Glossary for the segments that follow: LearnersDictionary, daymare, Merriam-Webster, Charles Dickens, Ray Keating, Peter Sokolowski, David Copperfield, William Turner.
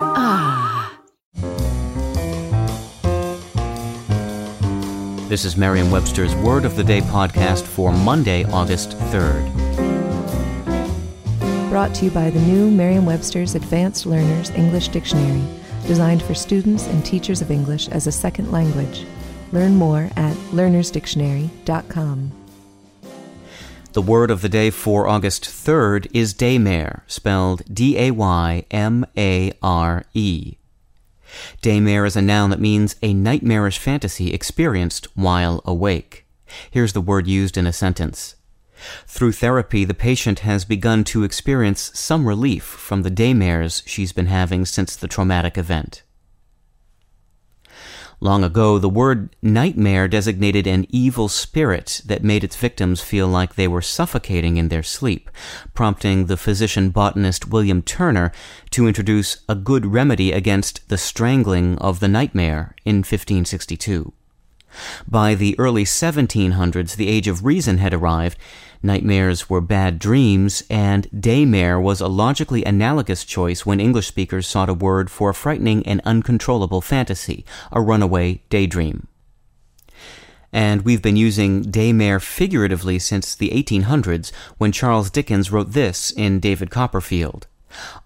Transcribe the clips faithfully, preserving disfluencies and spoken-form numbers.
Ah. This is Merriam-Webster's Word of the Day podcast for Monday, August third. Brought to you by the new Merriam-Webster's Advanced Learners English Dictionary, designed for students and teachers of English as a second language. Learn more at learners dictionary dot com. The word of the day for August third is daymare, spelled D A Y M A R E. Daymare is a noun that means a nightmarish fantasy experienced while awake. Here's the word used in a sentence. Through therapy, the patient has begun to experience some relief from the daymares she's been having since the traumatic event. Long ago, the word nightmare designated an evil spirit that made its victims feel like they were suffocating in their sleep, prompting the physician-botanist William Turner to introduce a good remedy against the strangling of the nightmare in fifteen sixty-two. By the early seventeen hundreds, the age of reason had arrived. Nightmares were bad dreams, and daymare was a logically analogous choice when English speakers sought a word for a frightening and uncontrollable fantasy, a runaway daydream. And we've been using daymare figuratively since the eighteen hundreds, when Charles Dickens wrote this in David Copperfield.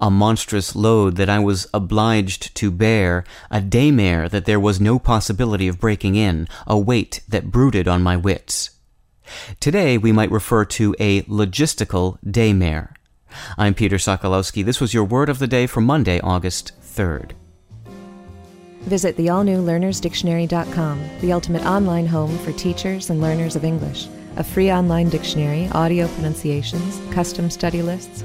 A monstrous load that I was obliged to bear, a daymare that there was no possibility of breaking in, a weight that brooded on my wits. Today we might refer to a logistical daymare. I'm Peter Sokolowski. This was your Word of the Day for Monday, August third. Visit the all-new learners dictionary dot com, the ultimate online home for teachers and learners of English. A free online dictionary, audio pronunciations, custom study lists,